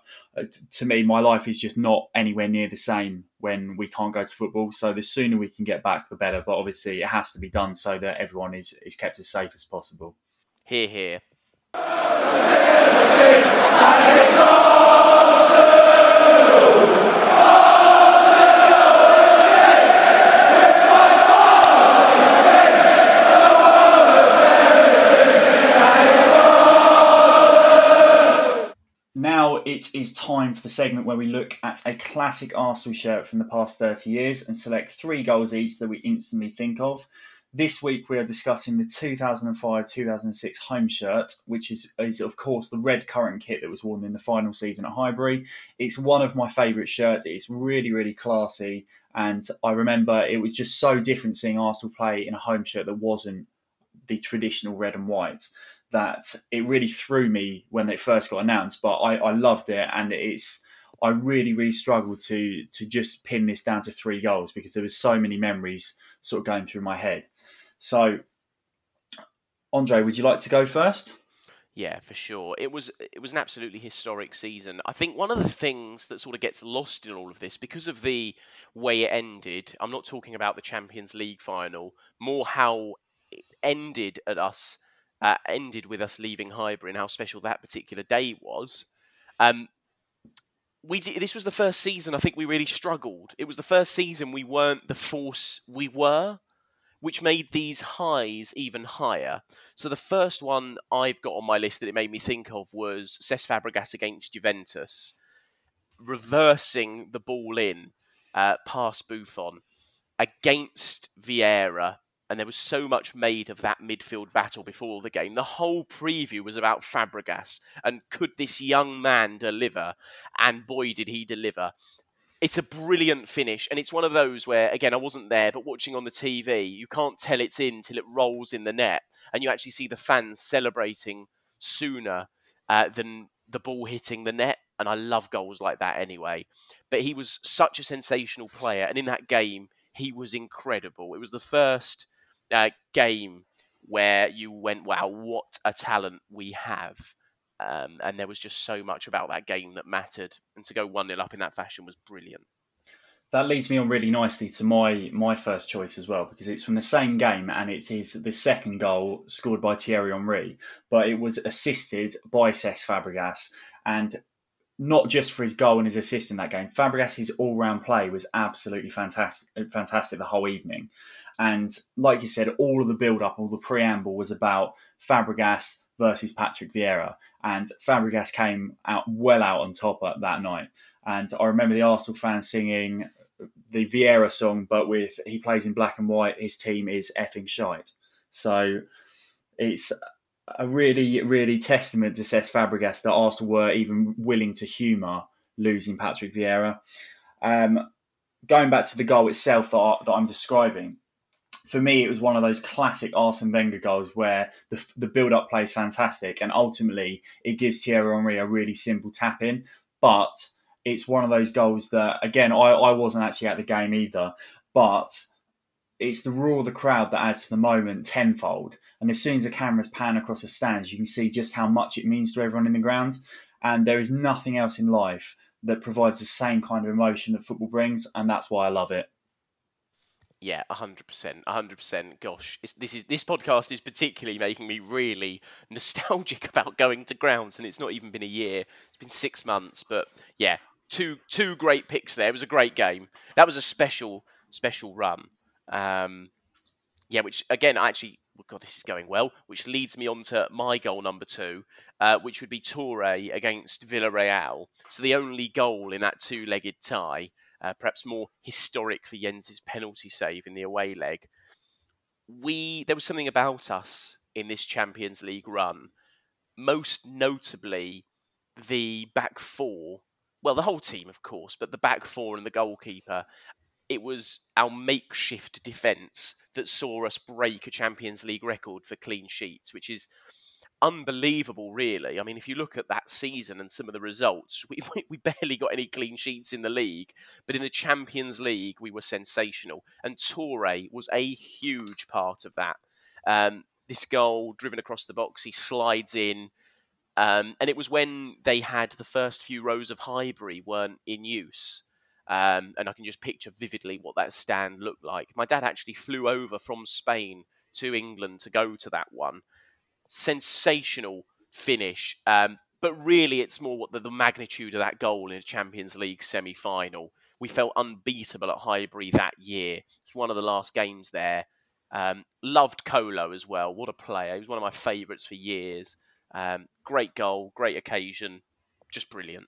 to me, my life is just not anywhere near the same when we can't go to football. So the sooner we can get back, the better. But obviously it has to be done so that everyone is kept as safe as possible. Hear, hear. Now it is time for the segment where we look at a classic Arsenal shirt from the past 30 years and select 3 goals each that we instantly think of. This week we are discussing the 2005-2006 home shirt, which is of course the red current kit that was worn in the final season at Highbury. It's one of my favourite shirts. It's really, really classy, and I remember it was just so different seeing Arsenal play in a home shirt that wasn't the traditional red and white, that it really threw me when it first got announced, but I loved it. And I really, really struggled to just pin this down to 3 goals because there was so many memories sort of going through my head. So, Andre, would you like to go first? Yeah, for sure. It was an absolutely historic season. I think one of the things that sort of gets lost in all of this, because of the way it ended, I'm not talking about the Champions League final, more how it ended with us leaving Highbury and how special that particular day was. This was the first season I think we really struggled. It was the first season we weren't the force we were, which made these highs even higher. So the first one I've got on my list that it made me think of was Cesc Fabregas against Juventus, reversing the ball in past Buffon against Vieira. And there was so much made of that midfield battle before the game. The whole preview was about Fabregas and could this young man deliver? And boy, did he deliver. It's a brilliant finish. And it's one of those where, again, I wasn't there, but watching on the TV, you can't tell it's in till it rolls in the net. And you actually see the fans celebrating sooner than the ball hitting the net. And I love goals like that anyway. But he was such a sensational player. And in that game, he was incredible. It was the first game where you went, wow, what a talent we have. And there was just so much about that game that mattered. And to go 1-0 up in that fashion was brilliant. That leads me on really nicely to my first choice as well, because it's from the same game and it is the second goal scored by Thierry Henry, but it was assisted by Cesc Fabregas. And not just for his goal and his assist in that game, Fabregas' all-round play was absolutely fantastic the whole evening. And like you said, all of the build-up, all the preamble was about Fabregas versus Patrick Vieira. And Fabregas came out well out on top that night. And I remember the Arsenal fans singing the Vieira song, but with he plays in black and white, his team is effing shite. So it's a really, really testament to Cesc Fabregas that Arsenal were even willing to humour losing Patrick Vieira. Going back to the goal itself that I'm describing, for me it was one of those classic Arsene Wenger goals where the build-up play is fantastic and ultimately it gives Thierry Henry a really simple tap-in. But it's one of those goals that, again, I wasn't actually at the game either, but it's the roar of the crowd that adds to the moment tenfold. And as soon as the cameras pan across the stands, you can see just how much it means to everyone in the ground. And there is nothing else in life that provides the same kind of emotion that football brings. And that's why I love it. Yeah, 100%, 100%. Gosh, this podcast is particularly making me really nostalgic about going to grounds, and it's not even been a year; it's been 6 months. But yeah, two great picks there. It was a great game. That was a special run. Yeah, which again, this is going well. Which leads me on to my goal number 2, which would be Touré against Villarreal. So the only goal in that two-legged tie. Perhaps more historic for Jens' penalty save in the away leg. There was something about us in this Champions League run, most notably the back four. Well, the whole team, of course, but the back four and the goalkeeper. It was our makeshift defence that saw us break a Champions League record for clean sheets, which is unbelievable, really. I mean, if you look at that season and some of the results, we barely got any clean sheets in the league, but in the Champions League, we were sensational. And Touré was a huge part of that. This goal, driven across the box, he slides in. And it was when they had the first few rows of Highbury weren't in use. And I can just picture vividly what that stand looked like. My dad actually flew over from Spain to England to go to that one. Sensational finish, but really it's more what the magnitude of that goal in a Champions League semi-final. We felt unbeatable at Highbury that year. It's one of the last games there. Loved Kolo as well. What a player. He was one of my favourites for years. Great goal, great occasion, just brilliant.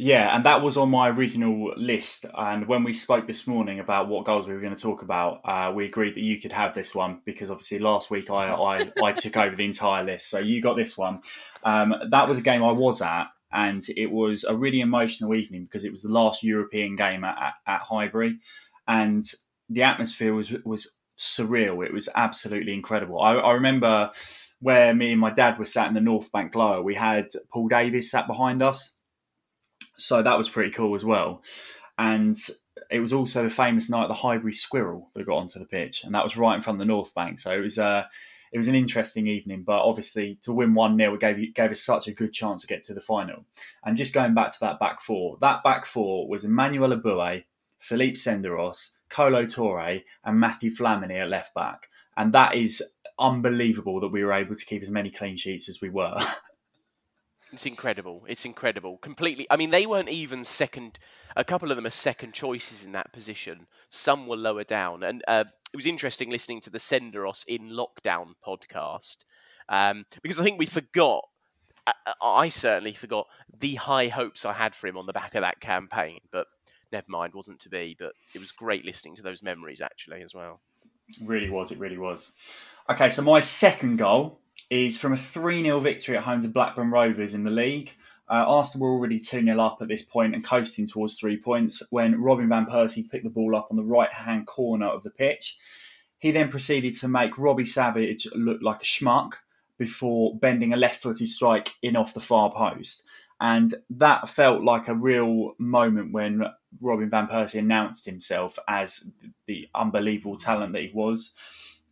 Yeah, and that was on my original list. And when we spoke this morning about what goals we were going to talk about, we agreed that you could have this one because obviously last week I took over the entire list. So you got this one. That was a game I was at, and it was a really emotional evening because it was the last European game at Highbury. And the atmosphere was surreal. It was absolutely incredible. I remember where me and my dad were sat in the North Bank lower. We had Paul Davies sat behind us. So that was pretty cool as well. And it was also the famous night of the Highbury Squirrel that got onto the pitch. And that was right in front of the North Bank. So it was an interesting evening. But obviously, to win 1-0, it gave us such a good chance to get to the final. And just going back to that back four was Emmanuel Aboué, Philippe Senderos, Kolo Touré and Matthew Flamini at left back. And that is unbelievable that we were able to keep as many clean sheets as we were. It's incredible. It's incredible. Completely. I mean, they weren't even second. A couple of them are second choices in that position. Some were lower down. And it was interesting listening to the Senderos in Lockdown podcast because I think we forgot. I certainly forgot the high hopes I had for him on the back of that campaign. But never mind, wasn't to be. But it was great listening to those memories, actually, as well. It really was. It really was. OK, so my second goal is from a 3-0 victory at home to Blackburn Rovers in the league. Arsenal were already 2-0 up at this point and coasting towards 3 points when Robin Van Persie picked the ball up on the right-hand corner of the pitch. He then proceeded to make Robbie Savage look like a schmuck before bending a left-footed strike in off the far post. And that felt like a real moment when Robin Van Persie announced himself as the unbelievable talent that he was.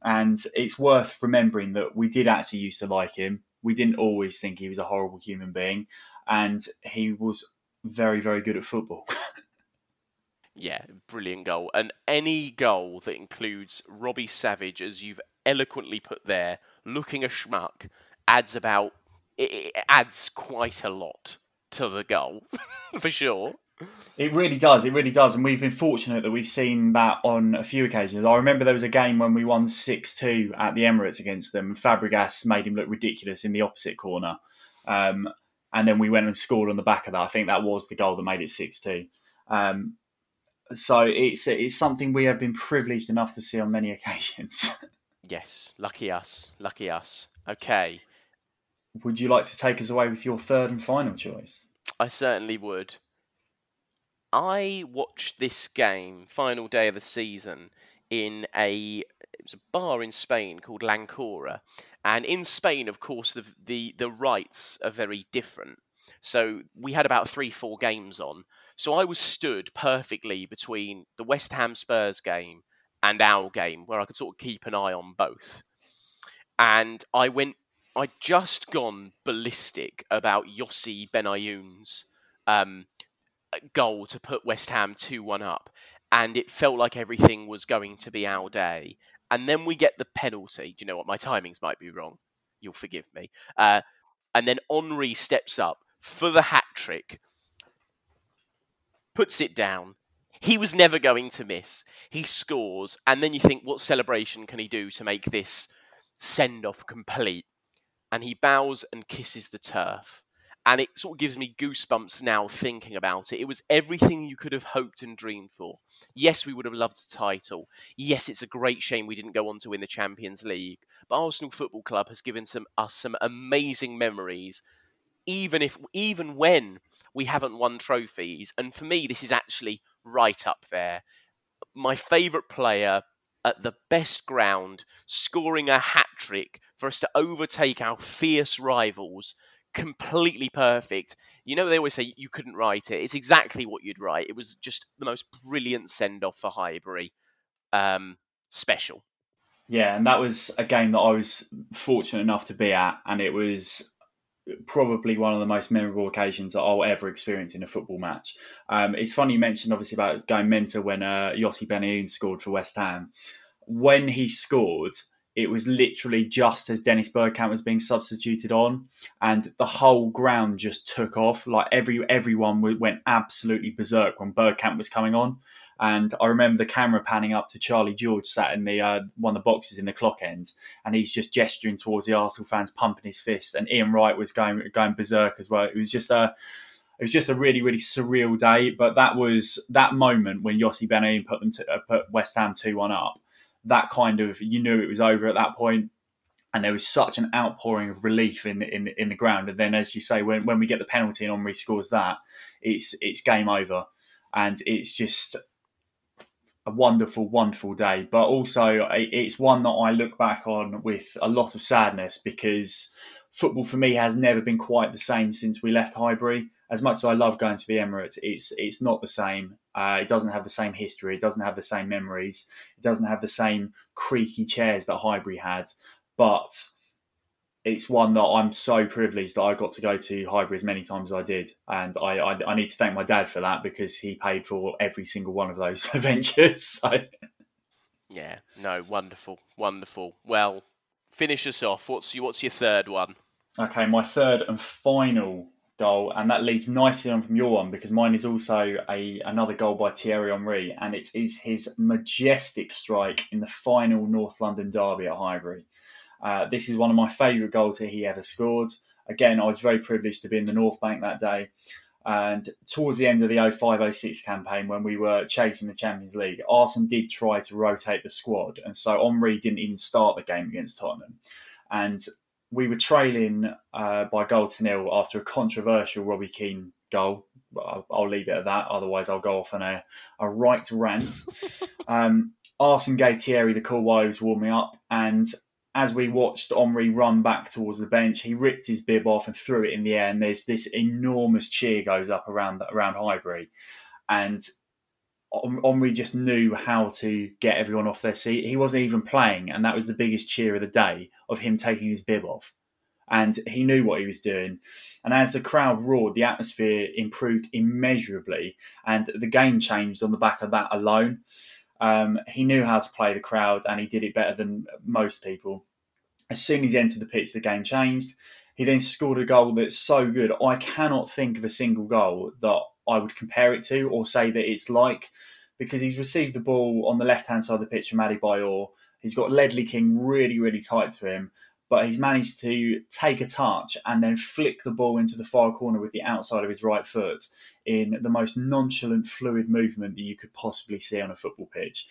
And it's worth remembering that we did actually used to like him. We didn't always think he was a horrible human being. And he was very, very good at football. Yeah, brilliant goal. And any goal that includes Robbie Savage, as you've eloquently put there, looking a schmuck, adds quite a lot to the goal, for sure. It really does. It really does. And we've been fortunate that we've seen that on a few occasions. I remember there was a game when we won 6-2 at the Emirates against them. Fabregas made him look ridiculous in the opposite corner. And then we went and scored on the back of that. I think that was the goal that made it 6-2. So it's something we have been privileged enough to see on many occasions. Yes. Lucky us. Lucky us. Okay. Would you like to take us away with your third and final choice? I certainly would. I watched this game, final day of the season, it was a bar in Spain called Lancora. And in Spain, of course, the rights are very different. So we had about 3-4 games on. So I was stood perfectly between the West Ham Spurs game and our game, where I could sort of keep an eye on both. And I'd just gone ballistic about Yossi Benayoun's goal to put West Ham 2-1 up. And it felt like everything was going to be our day. And then we get the penalty. Do you know what? My timings might be wrong. You'll forgive me. And then Henry steps up for the hat-trick, puts it down. He was never going to miss. He scores. And then you think, what celebration can he do to make this send-off complete? And he bows and kisses the turf. And it sort of gives me goosebumps now thinking about it. It was everything you could have hoped and dreamed for. Yes, we would have loved the title. Yes, it's a great shame we didn't go on to win the Champions League. But Arsenal Football Club has given us some amazing memories, even when we haven't won trophies. And for me, this is actually right up there. My favourite player at the best ground, scoring a hat-trick for us to overtake our fierce rivals. Completely perfect. You know, they always say you couldn't write it. It's exactly what you'd write. It was just the most brilliant send-off for Highbury. Special. Yeah, and that was a game that I was fortunate enough to be at, and it was probably one of the most memorable occasions that I'll ever experience in a football match. It's funny you mentioned, obviously, about going mental when Yossi Benayoun scored for West Ham. When he scored, it was literally just as Dennis Bergkamp was being substituted on, and the whole ground just took off. Like everyone went absolutely berserk when Bergkamp was coming on. And I remember the camera panning up to Charlie George sat in the one of the boxes in the clock end, and he's just gesturing towards the Arsenal fans, pumping his fist. And Ian Wright was going berserk as well. It was just a really, really surreal day. But that was that moment when Yossi Benayoun put West Ham 2-1 up. That kind of, you knew it was over at that point, and there was such an outpouring of relief in the ground. And then, as you say, when we get the penalty and Henry scores that, it's game over, and it's just a wonderful, wonderful day. But also, it's one that I look back on with a lot of sadness, because football for me has never been quite the same since we left Highbury. As much as I love going to the Emirates, it's not the same. It doesn't have the same history. It doesn't have the same memories. It doesn't have the same creaky chairs that Highbury had. But it's one that I'm so privileged that I got to go to Highbury as many times as I did. And I need to thank my dad for that, because he paid for every single one of those adventures. So. Yeah, no, wonderful, wonderful. Well, finish us off. What's your third one? Okay, my third and final goal, and that leads nicely on from your one, because mine is also another goal by Thierry Henry, and it is his majestic strike in the final North London Derby at Highbury. This is one of my favourite goals that he ever scored. Again, I was very privileged to be in the North Bank that day, and towards the end of the 05-06 campaign, when we were chasing the Champions League, Arsene did try to rotate the squad, and so Henry didn't even start the game against Tottenham, and we were trailing by goal to nil after a controversial Robbie Keane goal. I'll leave it at that. Otherwise, I'll go off on a right rant. Arsene gave Thierry the call while he was warming up. And as we watched Henry run back towards the bench, he ripped his bib off and threw it in the air. And there's this enormous cheer goes up around Highbury. And Henry just knew how to get everyone off their seat. He wasn't even playing, and that was the biggest cheer of the day, of him taking his bib off. And he knew what he was doing. And as the crowd roared, the atmosphere improved immeasurably, and the game changed on the back of that alone. He knew how to play the crowd, and he did it better than most people. As soon as he entered the pitch, the game changed. He then scored a goal that's so good. I cannot think of a single goal that I would compare it to or say that it's like, because he's received the ball on the left-hand side of the pitch from Adebayor. He's got Ledley King really, really tight to him, but he's managed to take a touch and then flick the ball into the far corner with the outside of his right foot in the most nonchalant, fluid movement that you could possibly see on a football pitch.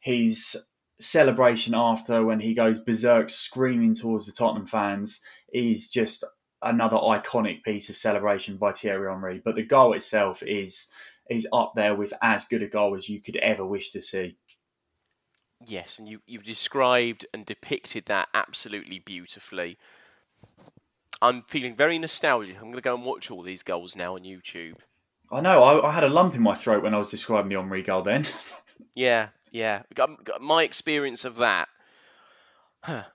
His celebration after, when he goes berserk screaming towards the Tottenham fans, is just another iconic piece of celebration by Thierry Henry. But the goal itself is up there with as good a goal as you could ever wish to see. Yes, and you've described and depicted that absolutely beautifully. I'm feeling very nostalgic. I'm going to go and watch all these goals now on YouTube. I know, I had a lump in my throat when I was describing the Henry goal then. Yeah, Yeah. My experience of that.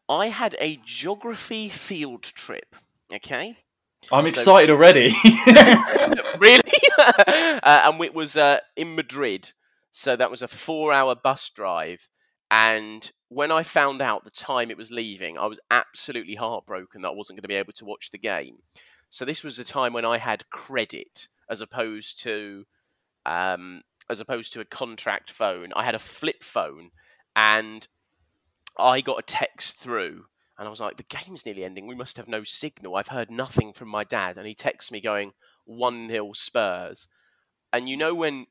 I had a geography field trip. Okay. I'm excited already. Really? And it was in Madrid. So that was a 4-hour bus drive. And when I found out the time it was leaving, I was absolutely heartbroken that I wasn't going to be able to watch the game. So this was a time when I had credit as opposed to a contract phone. I had a flip phone, and I got a text through, and I was like, the game's nearly ending. We must have no signal. I've heard nothing from my dad. And he texts me going, 1-0 Spurs. And you know when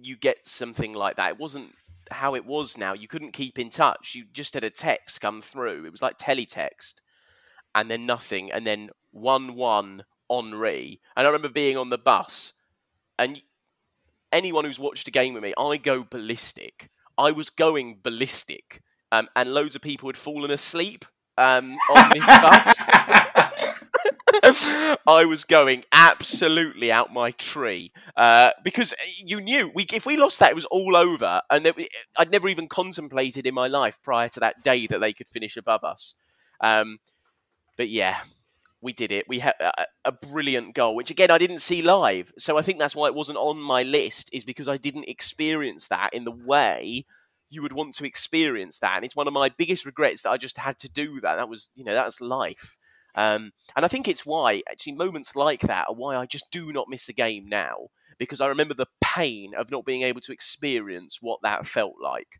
you get something like that, it wasn't how it was now. You couldn't keep in touch. You just had a text come through. It was like teletext. And then nothing. And then 1-1 Henry. And I remember being on the bus. And anyone who's watched a game with me, I go ballistic. I was going ballistic. And loads of people had fallen asleep on this bus. I was going absolutely out my tree because you knew if we lost that, it was all over. And I'd never even contemplated in my life prior to that day that they could finish above us. But yeah, we did it. We had a brilliant goal, which again, I didn't see live. So I think that's why it wasn't on my list, is because I didn't experience that in the way you would want to experience that. And it's one of my biggest regrets that I just had to do that. That was, that's life. And I think it's why actually moments like that are why I just do not miss a game now, because I remember the pain of not being able to experience what that felt like.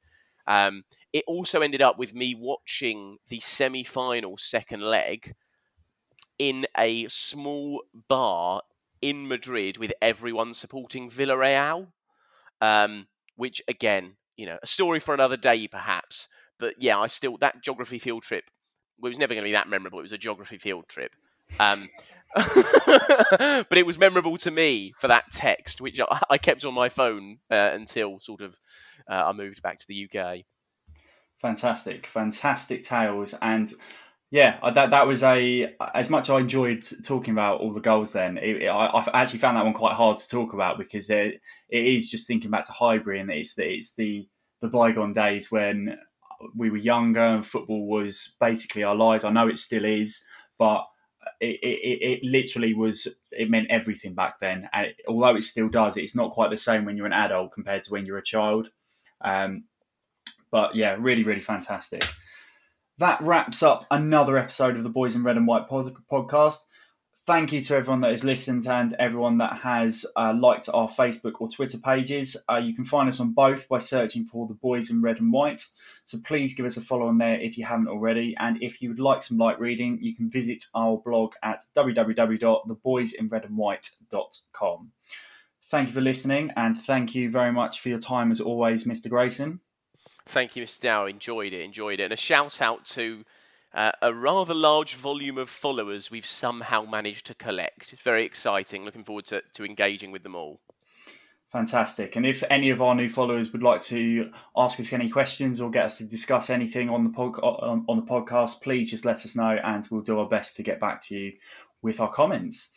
It also ended up with me watching the semi-final second leg in a small bar in Madrid with everyone supporting Villarreal, which again, a story for another day, perhaps. But yeah, that geography field trip, it was never going to be that memorable. It was a geography field trip. But it was memorable to me for that text, which I kept on my phone until sort of I moved back to the UK. Fantastic. Fantastic tales. And yeah, that was as much as I enjoyed talking about all the goals then, I actually found that one quite hard to talk about, because it is just thinking back to Highbury, and it's the bygone days when we were younger and football was basically our lives. I know it still is, but it literally was, it meant everything back then. And although it still does, it's not quite the same when you're an adult compared to when you're a child. But yeah, really, really fantastic. That wraps up another episode of the Boys in Red and White podcast. Thank you to everyone that has listened and everyone that has liked our Facebook or Twitter pages. You can find us on both by searching for the Boys in Red and White. So please give us a follow on there if you haven't already. And if you would like some light reading, you can visit our blog at www.theboysinredandwhite.com. Thank you for listening, and thank you very much for your time as always, Mr. Grayson. Thank you, Mr. Dow. Enjoyed it. And a shout out to a rather large volume of followers we've somehow managed to collect. It's very exciting. Looking forward to engaging with them all. Fantastic. And if any of our new followers would like to ask us any questions or get us to discuss anything on the podcast, please just let us know, and we'll do our best to get back to you with our comments.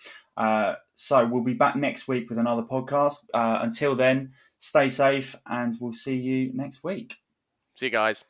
So we'll be back next week with another podcast. Until then, stay safe, and we'll see you next week. See you guys.